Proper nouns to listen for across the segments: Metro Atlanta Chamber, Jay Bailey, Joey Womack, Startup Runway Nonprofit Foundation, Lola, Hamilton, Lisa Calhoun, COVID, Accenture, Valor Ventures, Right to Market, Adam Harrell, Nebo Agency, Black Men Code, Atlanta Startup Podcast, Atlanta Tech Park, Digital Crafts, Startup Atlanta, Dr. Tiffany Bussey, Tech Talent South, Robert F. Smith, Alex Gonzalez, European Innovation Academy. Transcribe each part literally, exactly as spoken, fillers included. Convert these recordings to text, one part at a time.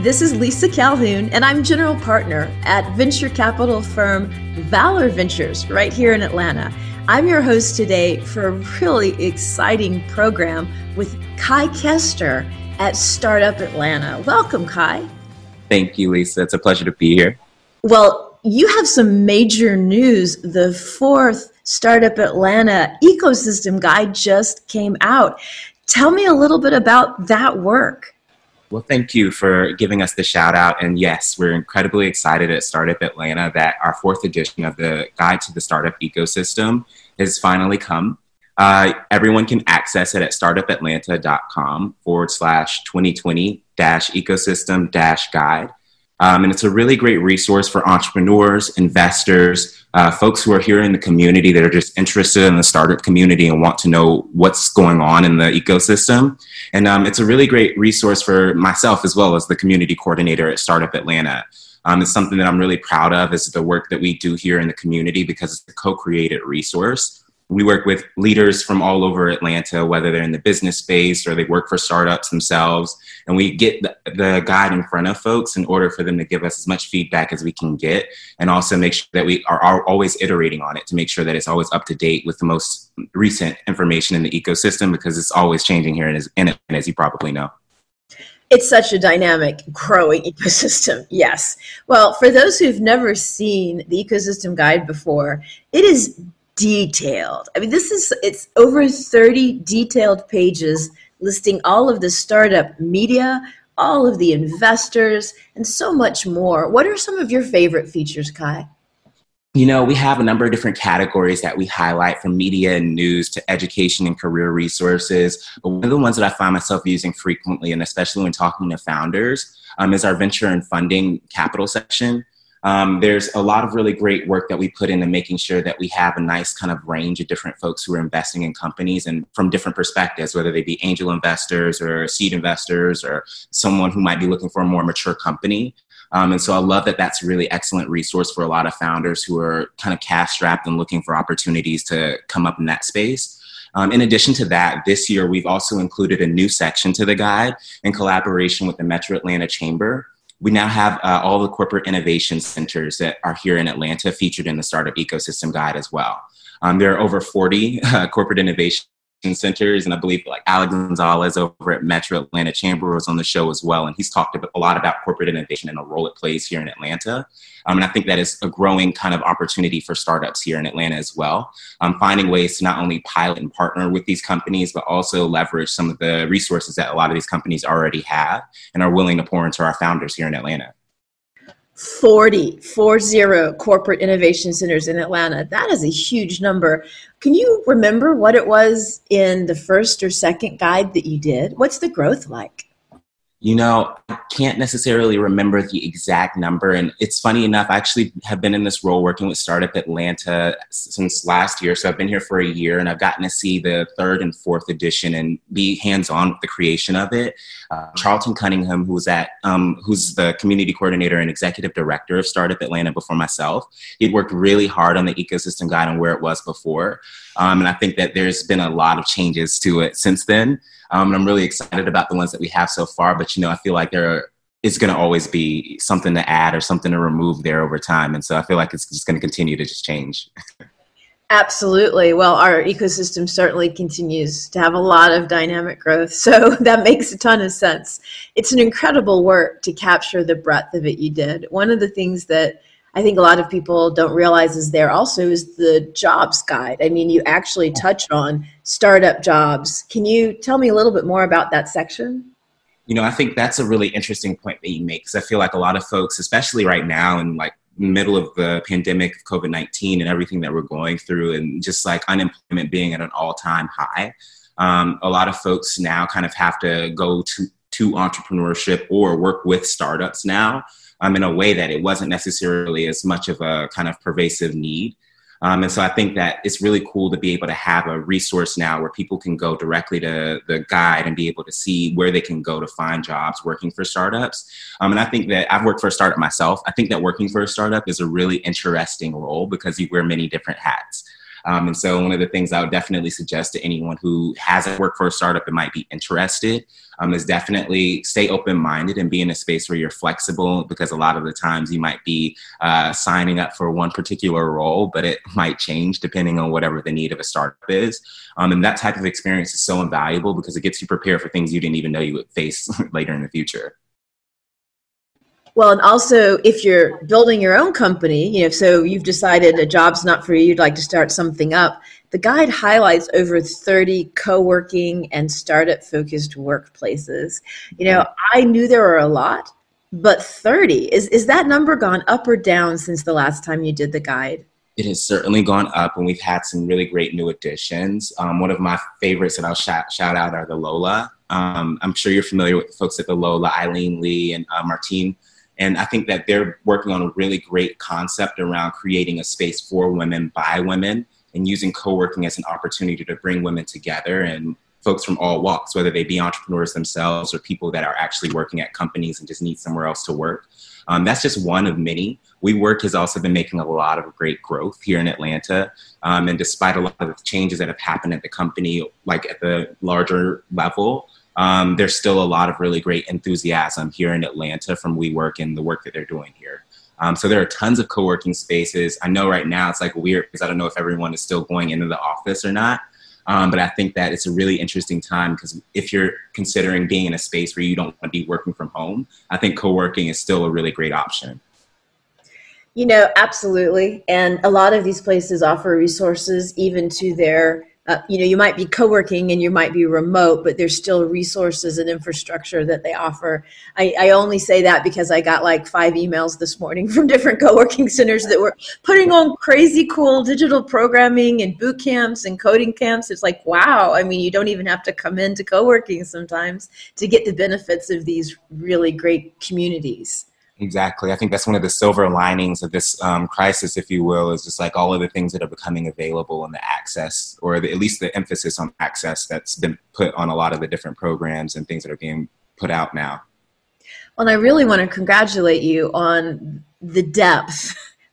This is Lisa Calhoun, and I'm general partner at venture capital firm Valor Ventures right here in Atlanta. I'm your host today for a really exciting program with Kai Kester at Startup Atlanta. Welcome, Kai. Thank you, Lisa. It's a pleasure to be here. Well, you have some major news. The fourth Startup Atlanta ecosystem guide just came out. Tell me a little bit about that work. Well, thank you for giving us the shout out. And yes, we're incredibly excited at Startup Atlanta that our fourth edition of the Guide to the Startup Ecosystem has finally come. Uh, everyone can access it at startup atlanta dot com forward slash 2020 dash ecosystem dash guide. Um, and it's a really great resource for entrepreneurs, investors, uh, folks who are here in the community that are just interested in the startup community and want to know what's going on in the ecosystem. And um, it's a really great resource for myself as well as the community coordinator at Startup Atlanta. Um, it's something that I'm really proud of is the work that we do here in the community because it's a co-created resource. We work with leaders from all over Atlanta, whether they're in the business space or they work for startups themselves. And we get the, the guide in front of folks in order for them to give us as much feedback as we can get and also make sure that we are, are always iterating on it to make sure that it's always up to date with the most recent information in the ecosystem because it's always changing here in, in, as you probably know. It's such a dynamic, growing ecosystem, yes. Well, for those who've never seen the ecosystem guide before, it is detailed. I mean, this is, it's over thirty detailed pages listing all of the startup media, all of the investors, and so much more. What are some of your favorite features, Kai? You know, we have a number of different categories that we highlight from media and news to education and career resources. But one of the ones that I find myself using frequently, and especially when talking to founders, um, is our venture and funding capital section. Um, there's a lot of really great work that we put into making sure that we have a nice kind of range of different folks who are investing in companies and from different perspectives, whether they be angel investors or seed investors or someone who might be looking for a more mature company. Um, and so I love that that's a really excellent resource for a lot of founders who are kind of cash strapped and looking for opportunities to come up in that space. Um, in addition to that, this year, we've also included a new section to the guide in collaboration with the Metro Atlanta Chamber. We now have uh, all the corporate innovation centers that are here in Atlanta featured in the Startup Ecosystem Guide as well. Um, there are over forty uh, corporate innovation centers, and I believe like Alex Gonzalez over at Metro Atlanta Chamber was on the show as well, and he's talked a lot about corporate innovation and the role it plays here in Atlanta. Um, and I think that is a growing kind of opportunity for startups here in Atlanta as well, um, finding ways to not only pilot and partner with these companies, but also leverage some of the resources that a lot of these companies already have and are willing to pour into our founders here in Atlanta. forty, four zero corporate innovation centers in Atlanta. That is a huge number. Can you remember what it was in the first or second guide that you did? What's the growth like? You know, I can't necessarily remember the exact number. And it's funny enough, I actually have been in this role working with Startup Atlanta since last year. So I've been here for a year and I've gotten to see the third and fourth edition and be hands-on with the creation of it. Uh, Charlton Cunningham, who's at, um, who's the community coordinator and executive director of Startup Atlanta before myself, he'd worked really hard on the ecosystem guide and where it was before. Um, and I think that there's been a lot of changes to it since then. Um, and I'm really excited about the ones that we have so far. But, you know, I feel like there are, it's going to always be something to add or something to remove there over time. And so I feel like it's just going to continue to just change. Absolutely. Well, our ecosystem certainly continues to have a lot of dynamic growth. So that makes a ton of sense. It's an incredible work to capture the breadth of it you did. One of the things that I think a lot of people don't realize is there also is the jobs guide. I mean, you actually touch on startup jobs. Can you tell me a little bit more about that section? You know, I think that's a really interesting point that you make because I feel like a lot of folks, especially right now in like middle of the pandemic, covid nineteen and everything that we're going through and just like unemployment being at an all-time high, um, a lot of folks now kind of have to go to, to entrepreneurship or work with startups now. Um, in a way that it wasn't necessarily as much of a kind of pervasive need. Um, and so I think that it's really cool to be able to have a resource now where people can go directly to the guide and be able to see where they can go to find jobs working for startups. Um, and I think that I've worked for a startup myself. I think that working for a startup is a really interesting role because you wear many different hats. Um, and so one of the things I would definitely suggest to anyone who hasn't worked for a startup and might be interested um, is definitely stay open-minded and be in a space where you're flexible, because a lot of the times you might be uh, signing up for one particular role, but it might change depending on whatever the need of a startup is. Um, and that type of experience is so invaluable because it gets you prepared for things you didn't even know you would face later in the future. Well, and also if you're building your own company, you know, so you've decided a job's not for you, you'd like to start something up. The guide highlights over thirty co-working and startup focused workplaces. You know, I knew there were a lot, but thirty, is, is that number gone up or down since the last time you did the guide? It has certainly gone up, and we've had some really great new additions. Um, one of my favorites that I'll shout, shout out are the Lola. Um, I'm sure you're familiar with the folks at the Lola, Eileen Lee and uh, Martine. And I think that they're working on a really great concept around creating a space for women by women and using co-working as an opportunity to bring women together and folks from all walks, whether they be entrepreneurs themselves or people that are actually working at companies and just need somewhere else to work. Um, that's just one of many. WeWork has also been making a lot of great growth here in Atlanta. Um, and despite a lot of the changes that have happened at the company, like at the larger level, Um, there's still a lot of really great enthusiasm here in Atlanta from WeWork and the work that they're doing here. Um, so there are tons of co-working spaces. I know right now it's like weird because I don't know if everyone is still going into the office or not. Um, but I think that it's a really interesting time because if you're considering being in a space where you don't want to be working from home, I think co-working is still a really great option. You know, absolutely. And a lot of these places offer resources even to their Uh, you know, you might be co-working and you might be remote, but there's still resources and infrastructure that they offer. I, I only say that because I got like five emails this morning from different co-working centers that were putting on crazy cool digital programming and boot camps and coding camps. It's like, wow. I mean, you don't even have to come into co-working sometimes to get the benefits of these really great communities. Exactly. I think that's one of the silver linings of this um, crisis, if you will, is just like all of the things that are becoming available and the access, or the, at least the emphasis on access that's been put on a lot of the different programs and things that are being put out now. Well, and I really want to congratulate you on the depth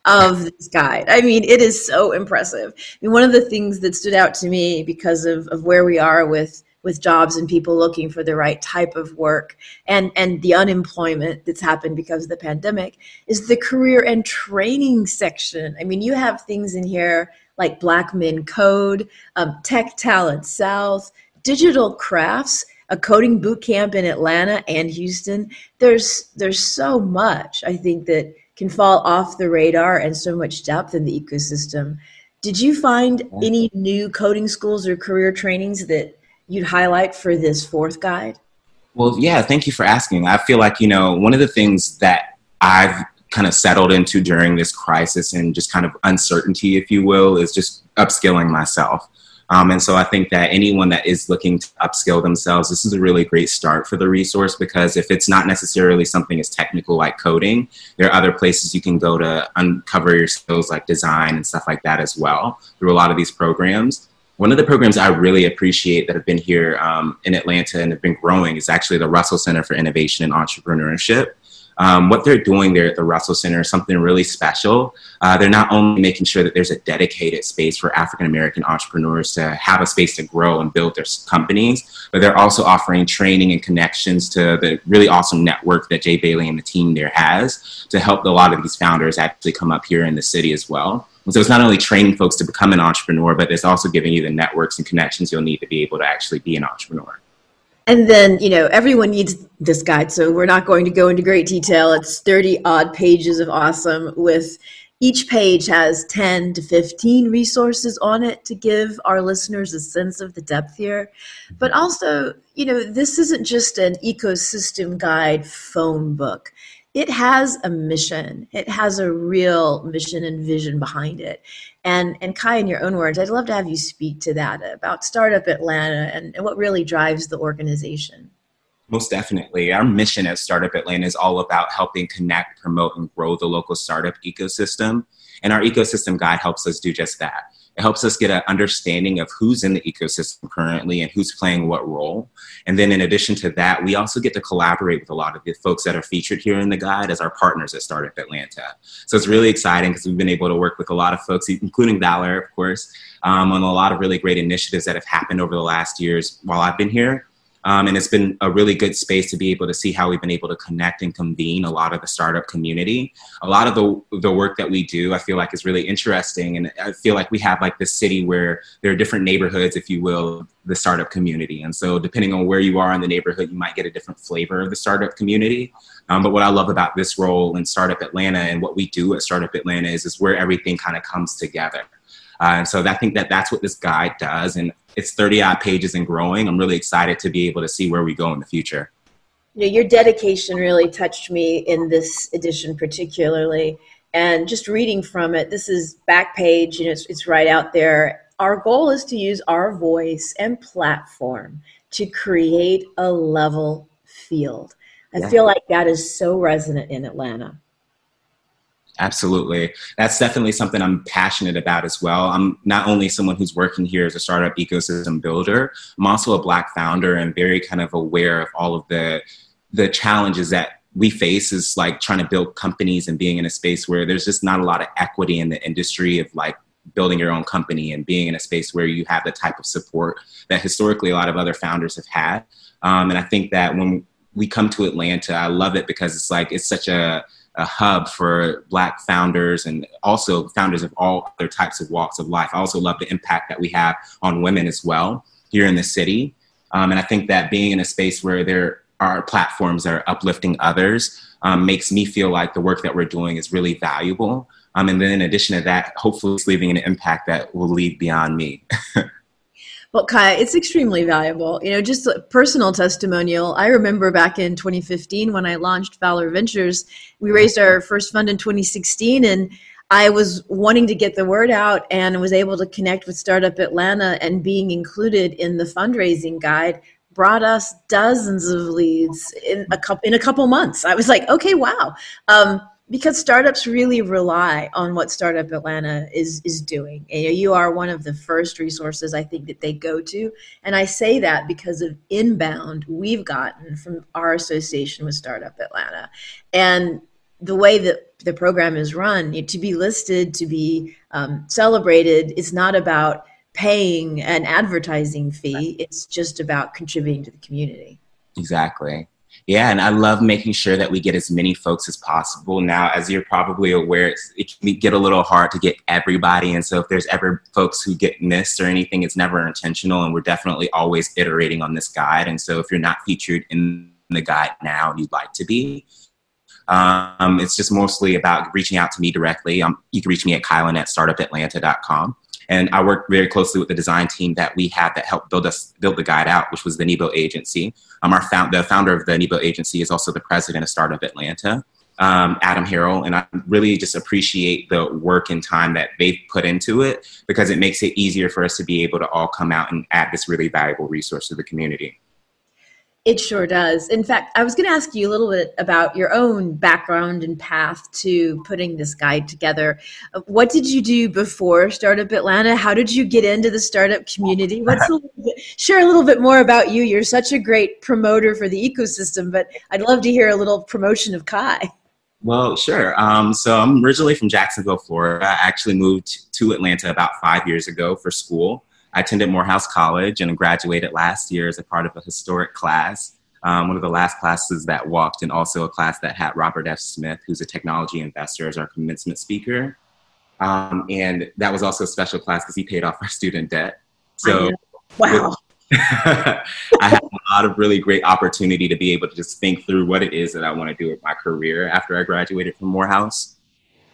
of this guide. I mean, it is so impressive. I mean, one of the things that stood out to me because of, of where we are with with jobs and people looking for the right type of work and, and the unemployment that's happened because of the pandemic is the career and training section. I mean, you have things in here like Black Men Code, um, Tech Talent South, Digital Crafts, a coding boot camp in Atlanta and Houston. There's, there's so much, I think, that can fall off the radar and so much depth in the ecosystem. Did you find any new coding schools or career trainings that you'd highlight for this fourth guide? Well, yeah, thank you for asking. I feel like, you know, one of the things that I've kind of settled into during this crisis and just kind of uncertainty, if you will, is just upskilling myself. Um, and so I think that anyone that is looking to upskill themselves, this is a really great start for the resource, because if it's not necessarily something as technical like coding, there are other places you can go to uncover your skills like design and stuff like that as well through a lot of these programs. One of the programs I really appreciate that have been here um, in Atlanta and have been growing is actually the Russell Center for Innovation and Entrepreneurship. Um, what they're doing there at the Russell Center is something really special. Uh, they're not only making sure that there's a dedicated space for African-American entrepreneurs to have a space to grow and build their companies, but they're also offering training and connections to the really awesome network that Jay Bailey and the team there has to help a lot of these founders actually come up here in the city as well. And so it's not only training folks to become an entrepreneur, but it's also giving you the networks and connections you'll need to be able to actually be an entrepreneur. And then, you know, everyone needs this guide, so we're not going to go into great detail. It's thirty-odd pages of awesome, with each page has ten to fifteen resources on it to give our listeners a sense of the depth here. But also, you know, this isn't just an ecosystem guide phone book. It has a mission. It has a real mission and vision behind it. And and Kai, in your own words, I'd love to have you speak to that about Startup Atlanta and, and what really drives the organization. Most definitely. Our mission at Startup Atlanta is all about helping connect, promote, and grow the local startup ecosystem. And our ecosystem guide helps us do just that. It helps us get an understanding of who's in the ecosystem currently and who's playing what role. And then in addition to that, we also get to collaborate with a lot of the folks that are featured here in the guide as our partners at Startup Atlanta. So it's really exciting because we've been able to work with a lot of folks, including Valor, of course, um, on a lot of really great initiatives that have happened over the last years while I've been here. Um, and it's been a really good space to be able to see how we've been able to connect and convene a lot of the startup community. A lot of the the work that we do, I feel like, is really interesting. And I feel like we have like this city where there are different neighborhoods, if you will, the startup community. And so depending on where you are in the neighborhood, you might get a different flavor of the startup community. Um, but what I love about this role in Startup Atlanta and what we do at Startup Atlanta is, is where everything kind of comes together. Uh, and so I think that that's what this guide does. And it's thirty-odd pages and growing. I'm really excited to be able to see where we go in the future. You know, your dedication really touched me in this edition particularly. And just reading from it, this is back page, you know, it's, it's right out there. Our goal is to use our voice and platform to create a level field. I yeah. feel like that is so resonant in Atlanta. Absolutely. That's definitely something I'm passionate about as well. I'm not only someone who's working here as a startup ecosystem builder, I'm also a Black founder and very kind of aware of all of the the challenges that we face is like trying to build companies and being in a space where there's just not a lot of equity in the industry of like building your own company and being in a space where you have the type of support that historically a lot of other founders have had. Um, and I think that when we come to Atlanta, I love it because it's like it's such a a hub for Black founders and also founders of all other types of walks of life. I also love the impact that we have on women as well here in the city. Um, and I think that being in a space where there are platforms that are uplifting others um, makes me feel like the work that we're doing is really valuable. Um, and then in addition to that, hopefully it's leaving an impact that will leave beyond me. Well, Kai, it's extremely valuable. You know, just a personal testimonial. I remember back in twenty fifteen when I launched Valor Ventures, we raised our first fund in twenty sixteen, and I was wanting to get the word out and was able to connect with Startup Atlanta, and being included in the fundraising guide brought us dozens of leads in a couple, in a couple months. I was like, okay, wow. Um, Because startups really rely on what Startup Atlanta is is doing. And, you know, you are one of the first resources I think that they go to. And I say that because of inbound we've gotten from our association with Startup Atlanta. And the way that the program is run, you know, to be listed, to be um, celebrated, it's not about paying an advertising fee. It's just about contributing to the community. Exactly. Yeah, and I love making sure that we get as many folks as possible. Now, as you're probably aware, it's, it can get a little hard to get everybody. And so if there's ever folks who get missed or anything, it's never intentional. And we're definitely always iterating on this guide. And so if you're not featured in the guide now and you'd like to be, um, it's just mostly about reaching out to me directly. Um, you can reach me at Kylan at startup atlanta dot com. And I work very closely with the design team that we have that helped build us build the guide out, which was the Nebo Agency. Um, our found, the founder of the Nebo Agency is also the president of Startup Atlanta, um, Adam Harrell. And I really just appreciate the work and time that they've put into it because it makes it easier for us to be able to all come out and add this really valuable resource to the community. It sure does. In fact, I was going to ask you a little bit about your own background and path to putting this guide together. What did you do before Startup Atlanta? How did you get into the startup community? What's a bit, share a little bit more about you. You're such a great promoter for the ecosystem, but I'd love to hear a little promotion of Kai. Well, sure. Um, so I'm originally from Jacksonville, Florida. I actually moved to Atlanta about five years ago for school. I attended Morehouse College and graduated last year as a part of a historic class, um, one of the last classes that walked, and also a class that had Robert F. Smith, who's a technology investor, as our commencement speaker. Um, and that was also a special class because he paid off our student debt. So, wow. I had a lot of really great opportunity to be able to just think through what it is that I want to do with my career after I graduated from Morehouse.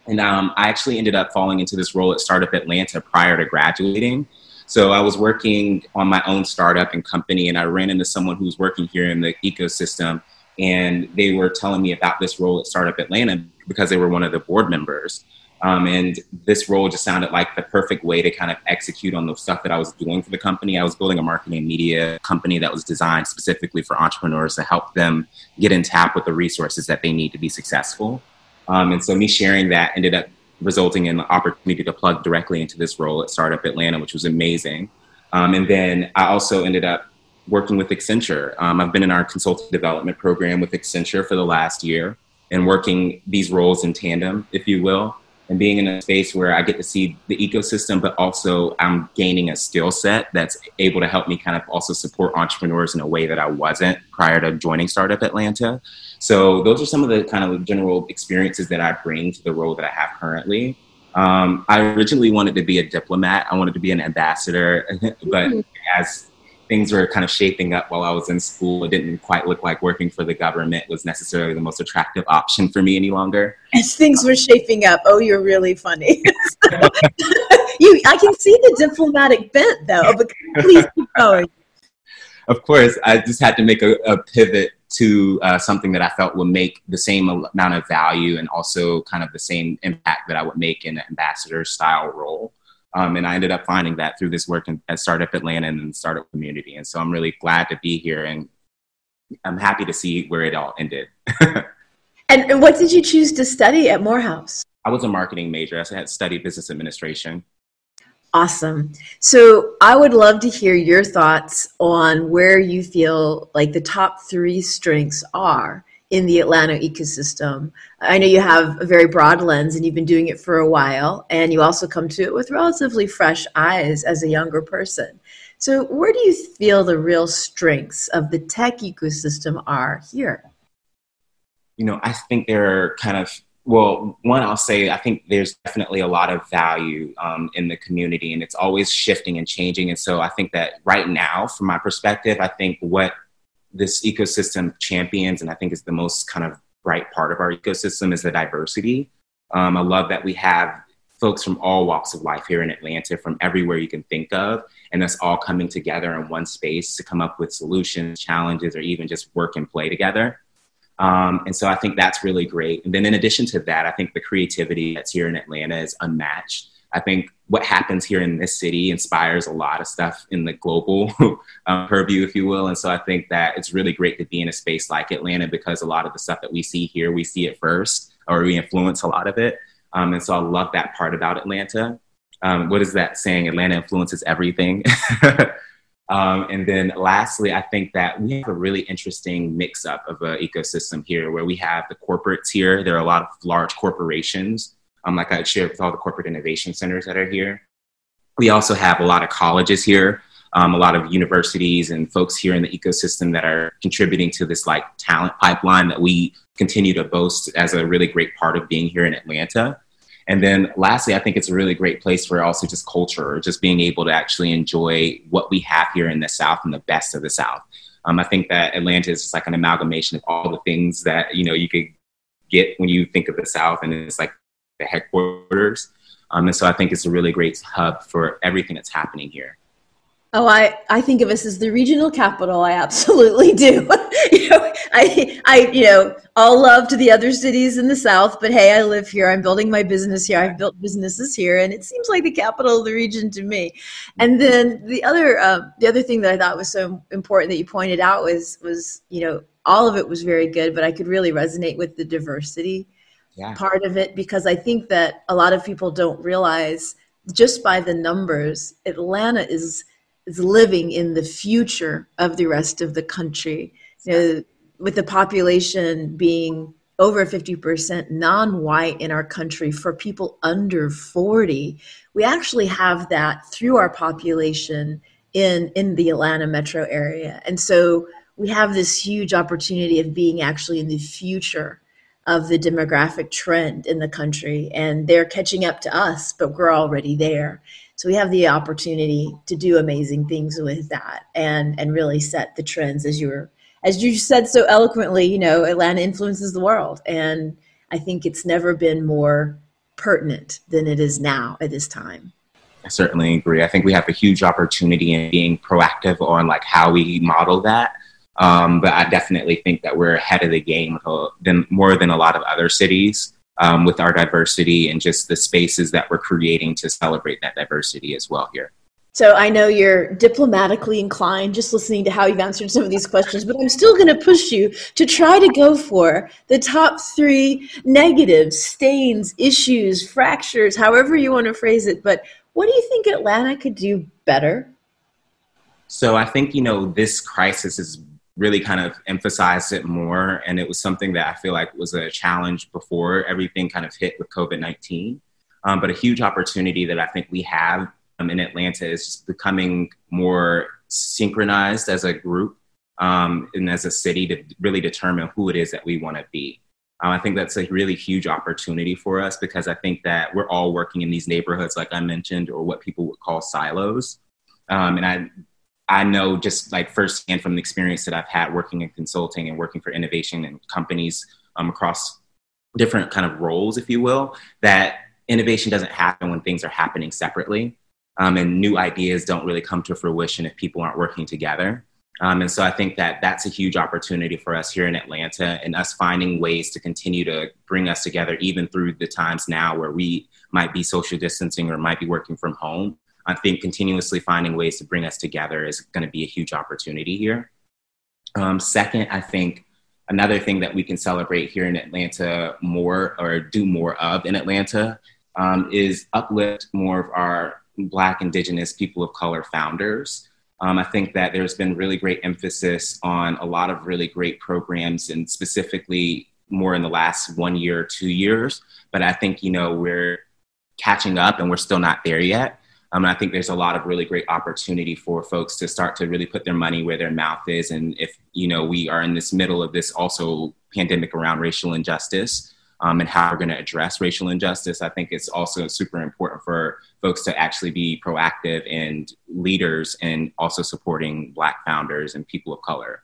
And um, I actually ended up falling into this role at Startup Atlanta prior to graduating. So I was working on my own startup and company, and I ran into someone who was working here in the ecosystem, and they were telling me about this role at Startup Atlanta because they were one of the board members. Um, and this role just sounded like the perfect way to kind of execute on the stuff that I was doing for the company. I was building a marketing and media company that was designed specifically for entrepreneurs to help them get in tap with the resources that they need to be successful. Um, and so me sharing that ended up resulting in the opportunity to plug directly into this role at Startup Atlanta, which was amazing. Um, and then I also ended up working with Accenture. Um, I've been in our consultant development program with Accenture for the last year and working these roles in tandem, if you will, and being in a space where I get to see the ecosystem, but also I'm gaining a skill set that's able to help me kind of also support entrepreneurs in a way that I wasn't prior to joining Startup Atlanta. So those are some of the kind of general experiences that I bring to the role that I have currently. Um, I originally wanted to be a diplomat. I wanted to be an ambassador, but as things were kind of shaping up while I was in school, it didn't quite look like working for the government was necessarily the most attractive option for me any longer. As things were shaping up. Oh, you're really funny. So, you, I can see the diplomatic bent though, but please keep going. Of course, I just had to make a, a pivot to uh, something that I felt would make the same amount of value and also kind of the same impact that I would make in an ambassador style role. Um, and I ended up finding that through this work in, at Startup Atlanta and the startup community. And so I'm really glad to be here and I'm happy to see where it all ended. And, and what did you choose to study at Morehouse? I was a marketing major. I had studied business administration. Awesome. So I would love to hear your thoughts on where you feel like the top three strengths are in the Atlanta ecosystem. I know you have a very broad lens and you've been doing it for a while, and you also come to it with relatively fresh eyes as a younger person. So where do you feel the real strengths of the tech ecosystem are here? You know, I think there are kind of, well, one, I'll say I think there's definitely a lot of value um, in the community, and it's always shifting and changing. And so I think that right now, from my perspective, I think what this ecosystem champions, and I think is the most kind of bright part of our ecosystem, is the diversity. Um, I love that we have folks from all walks of life here in Atlanta, from everywhere you can think of, and that's all coming together in one space to come up with solutions, challenges, or even just work and play together. Um, and so I think that's really great. And then in addition to that, I think the creativity that's here in Atlanta is unmatched. I think what happens here in this city inspires a lot of stuff in the global um, purview, if you will. And so I think that it's really great to be in a space like Atlanta, because a lot of the stuff that we see here, we see it first, or we influence a lot of it. Um, and so I love that part about Atlanta. Um, what is that saying? Atlanta influences everything. um, and then lastly, I think that we have a really interesting mix up of an ecosystem here where we have the corporates here. There are a lot of large corporations. Um, like I shared with all the corporate innovation centers that are here. We also have a lot of colleges here, um, a lot of universities and folks here in the ecosystem that are contributing to this like talent pipeline that we continue to boast as a really great part of being here in Atlanta. And then lastly, I think it's a really great place for also just culture, just being able to actually enjoy what we have here in the South and the best of the South. Um, I think that Atlanta is just like an amalgamation of all the things that, you know, you could get when you think of the South, and it's like the headquarters. Um, and so I think it's a really great hub for everything that's happening here. Oh, I, I think of us as the regional capital. I absolutely do. you know, I, I, you know, all love to the other cities in the South, but hey, I live here. I'm building my business here. I've built businesses here, and it seems like the capital of the region to me. And then the other, uh, the other thing that I thought was so important that you pointed out was, was, you know, all of it was very good, but I could really resonate with the diversity. Yeah. Part of it, because I think that a lot of people don't realize just by the numbers, Atlanta is is living in the future of the rest of the country. You know, with the population being over fifty percent non-white in our country, for people under forty, we actually have that through our population in in the Atlanta metro area. And so we have this huge opportunity of being actually in the future of the demographic trend in the country, and they're catching up to us, but we're already there. So we have the opportunity to do amazing things with that and, and really set the trends, as you were, as you said so eloquently, you know, Atlanta influences the world. And I think it's never been more pertinent than it is now at this time. I certainly agree. I think we have a huge opportunity in being proactive on like how we model that. Um, but I definitely think that we're ahead of the game than more than a lot of other cities um, with our diversity and just the spaces that we're creating to celebrate that diversity as well here. So I know you're diplomatically inclined just listening to how you've answered some of these questions, but I'm still going to push you to try to go for the top three negatives, stains, issues, fractures, however you want to phrase it. But what do you think Atlanta could do better? So I think, you know, this crisis has really kind of emphasized it more. And it was something that I feel like was a challenge before everything kind of hit with COVID nineteen. Um, but a huge opportunity that I think we have um, in Atlanta is just becoming more synchronized as a group um, and as a city to really determine who it is that we want to be. Um, I think that's a really huge opportunity for us because I think that we're all working in these neighborhoods, like I mentioned, or what people would call silos. Um, and I I know just like firsthand from the experience that I've had working in consulting and working for innovation and companies um, across different kind of roles, if you will, that innovation doesn't happen when things are happening separately. Um, and new ideas don't really come to fruition if people aren't working together. Um, and so I think that that's a huge opportunity for us here in Atlanta and us finding ways to continue to bring us together, even through the times now where we might be social distancing or might be working from home. I think continuously finding ways to bring us together is going to be a huge opportunity here. Um, second, I think another thing that we can celebrate here in Atlanta more or do more of in Atlanta um, is uplift more of our Black, Indigenous, people of color founders. Um, I think that there's been really great emphasis on a lot of really great programs and specifically more in the last one year or two years. But I think, you know, we're catching up and we're still not there yet. Um, I think there's a lot of really great opportunity for folks to start to really put their money where their mouth is. And if, you know, we are in this middle of this also pandemic around racial injustice um, and how we're going to address racial injustice, I think it's also super important for folks to actually be proactive and leaders and also supporting Black founders and people of color.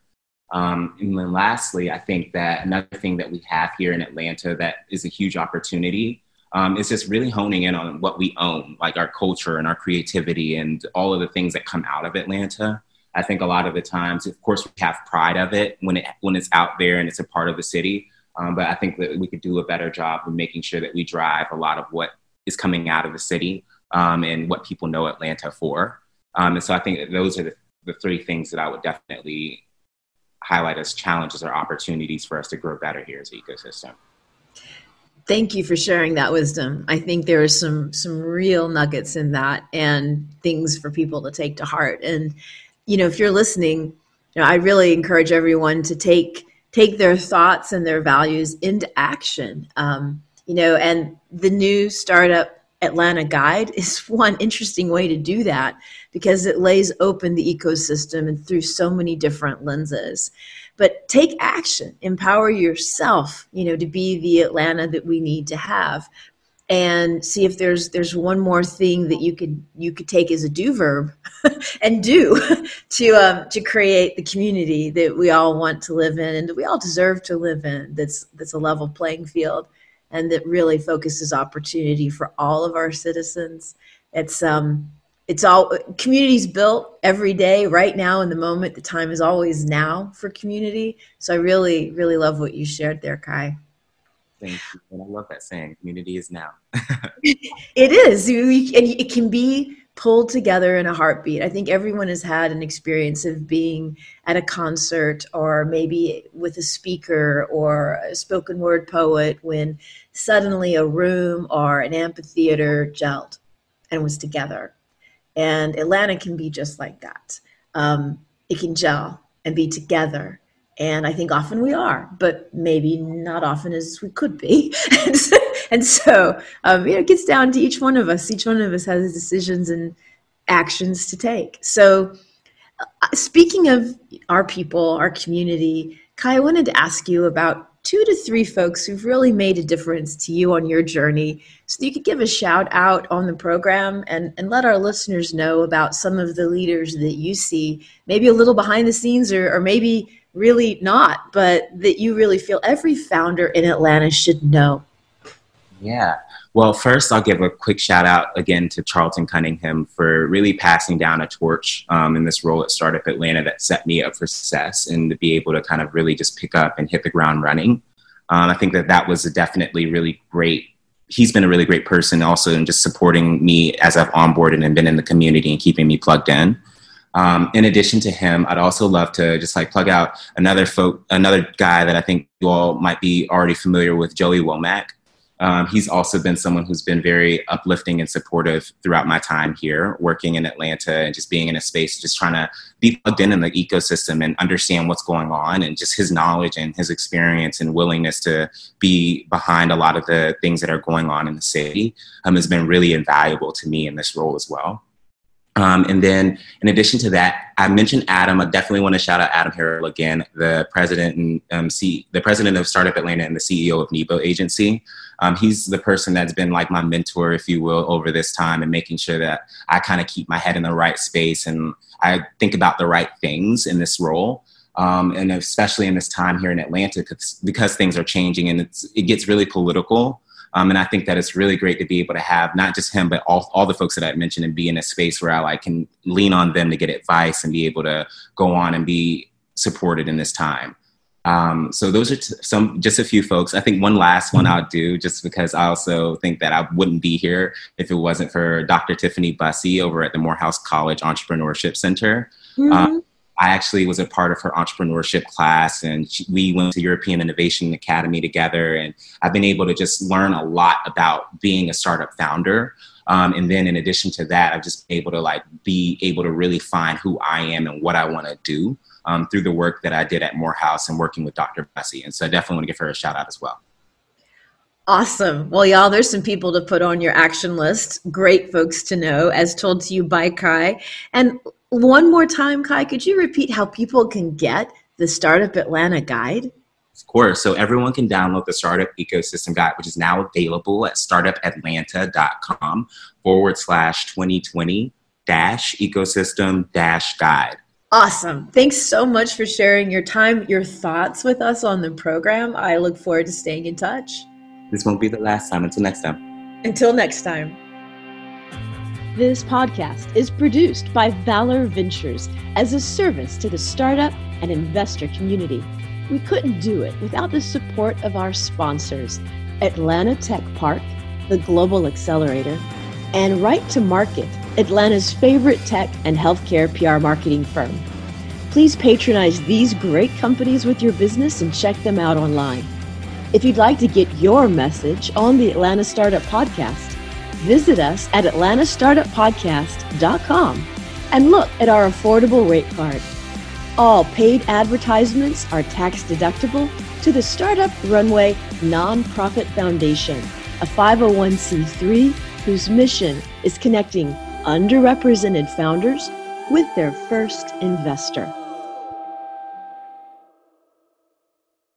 Um, and then lastly, I think that another thing that we have here in Atlanta that is a huge opportunity Um, it's just really honing in on what we own, like our culture and our creativity and all of the things that come out of Atlanta. I think a lot of the times, of course, we have pride of it when it when it's out there and it's a part of the city. Um, but I think that we could do a better job of making sure that we drive a lot of what is coming out of the city um, and what people know Atlanta for. Um, and so I think that those are the, the three things that I would definitely highlight as challenges or opportunities for us to grow better here as an ecosystem. Thank you for sharing that wisdom. I think there are some some real nuggets in that and things for people to take to heart. And, you know, if you're listening, you know, I really encourage everyone to take take their thoughts and their values into action. Um, you know, and the new Startup Atlanta Guide is one interesting way to do that because it lays open the ecosystem and through so many different lenses. But take action, empower yourself, you know, to be the Atlanta that we need to have, and see if there's there's one more thing that you could you could take as a do verb and do to um, to create the community that we all want to live in and that we all deserve to live in. That's that's a level playing field, and that really focuses opportunity for all of our citizens. It's um it's all communities built every day, right now in the moment. The time is always now for community. So I really, really love what you shared there, Kai. Thank you. And I love that saying, community is now. It is. And it can be pulled together in a heartbeat. I think everyone has had an experience of being at a concert or maybe with a speaker or a spoken word poet when suddenly a room or an amphitheater gelled and was together. And Atlanta can be just like that. Um, it can gel and be together. And I think often we are, but maybe not often as we could be. and so, and so um, you know, it gets down to each one of us. Each one of us has decisions and actions to take. So uh, speaking of our people, our community, Kai, I wanted to ask you about two to three folks who've really made a difference to you on your journey, so you could give a shout out on the program and, and let our listeners know about some of the leaders that you see, maybe a little behind the scenes or, or maybe really not, but that you really feel every founder in Atlanta should know. Yeah. Well, first I'll give a quick shout out again to Charlton Cunningham for really passing down a torch um, in this role at Startup Atlanta that set me up for success and to be able to kind of really just pick up and hit the ground running. Um, I think that that was a definitely really great he's been a really great person also in just supporting me as I've onboarded and been in the community and keeping me plugged in. Um, in addition to him, I'd also love to just like plug out another folk, another guy that I think you all might be already familiar with, Joey Womack. Um, he's also been someone who's been very uplifting and supportive throughout my time here, working in Atlanta and just being in a space, just trying to be plugged in in the ecosystem and understand what's going on, and just his knowledge and his experience and willingness to be behind a lot of the things that are going on in the city um, has been really invaluable to me in this role as well. Um, and then in addition to that, I mentioned Adam. I definitely want to shout out Adam Harrell again, the president and um, C- the president of Startup Atlanta and the C E O of Nebo Agency. Um, he's the person that's been like my mentor, if you will, over this time, and making sure that I kind of keep my head in the right space and I think about the right things in this role. Um, and especially in this time here in Atlanta, because things are changing and it's, it gets really political. Um, and I think that it's really great to be able to have not just him, but all, all the folks that I've mentioned, and be in a space where I like can lean on them to get advice and be able to go on and be supported in this time. Um, so those are t- some, just a few folks. I think one last one I'll do, just because I also think that I wouldn't be here if it wasn't for Doctor Tiffany Bussey over at the Morehouse College Entrepreneurship Center. Mm-hmm. Um, I actually was a part of her entrepreneurship class, and she, we went to European Innovation Academy together, and I've been able to just learn a lot about being a startup founder. Um, and then in addition to that, I've just been able to like be able to really find who I am and what I want to do um, through the work that I did at Morehouse and working with Doctor Bussey. And so I definitely want to give her a shout out as well. Awesome. Well, y'all, there's some people to put on your action list. Great folks to know, as told to you by Kai. And one more time, Kai, could you repeat how people can get the Startup Atlanta Guide? Of course. So everyone can download the Startup Ecosystem Guide, which is now available at startup atlanta dot com forward slash 2020 dash ecosystem dash guide. Awesome. Thanks so much for sharing your time, your thoughts with us on the program. I look forward to staying in touch. This won't be the last time. Until next time. Until next time. This podcast is produced by Valor Ventures as a service to the startup and investor community. We couldn't do it without the support of our sponsors, Atlanta Tech Park, the Global Accelerator, and Right to Market, Atlanta's favorite tech and healthcare P R marketing firm. Please patronize these great companies with your business and check them out online. If you'd like to get your message on the Atlanta Startup Podcast, visit us at atlanta startup podcast dot com and look at our affordable rate card. All paid advertisements are tax deductible to the Startup Runway Nonprofit Foundation, a five oh one c three whose mission is connecting underrepresented founders with their first investor.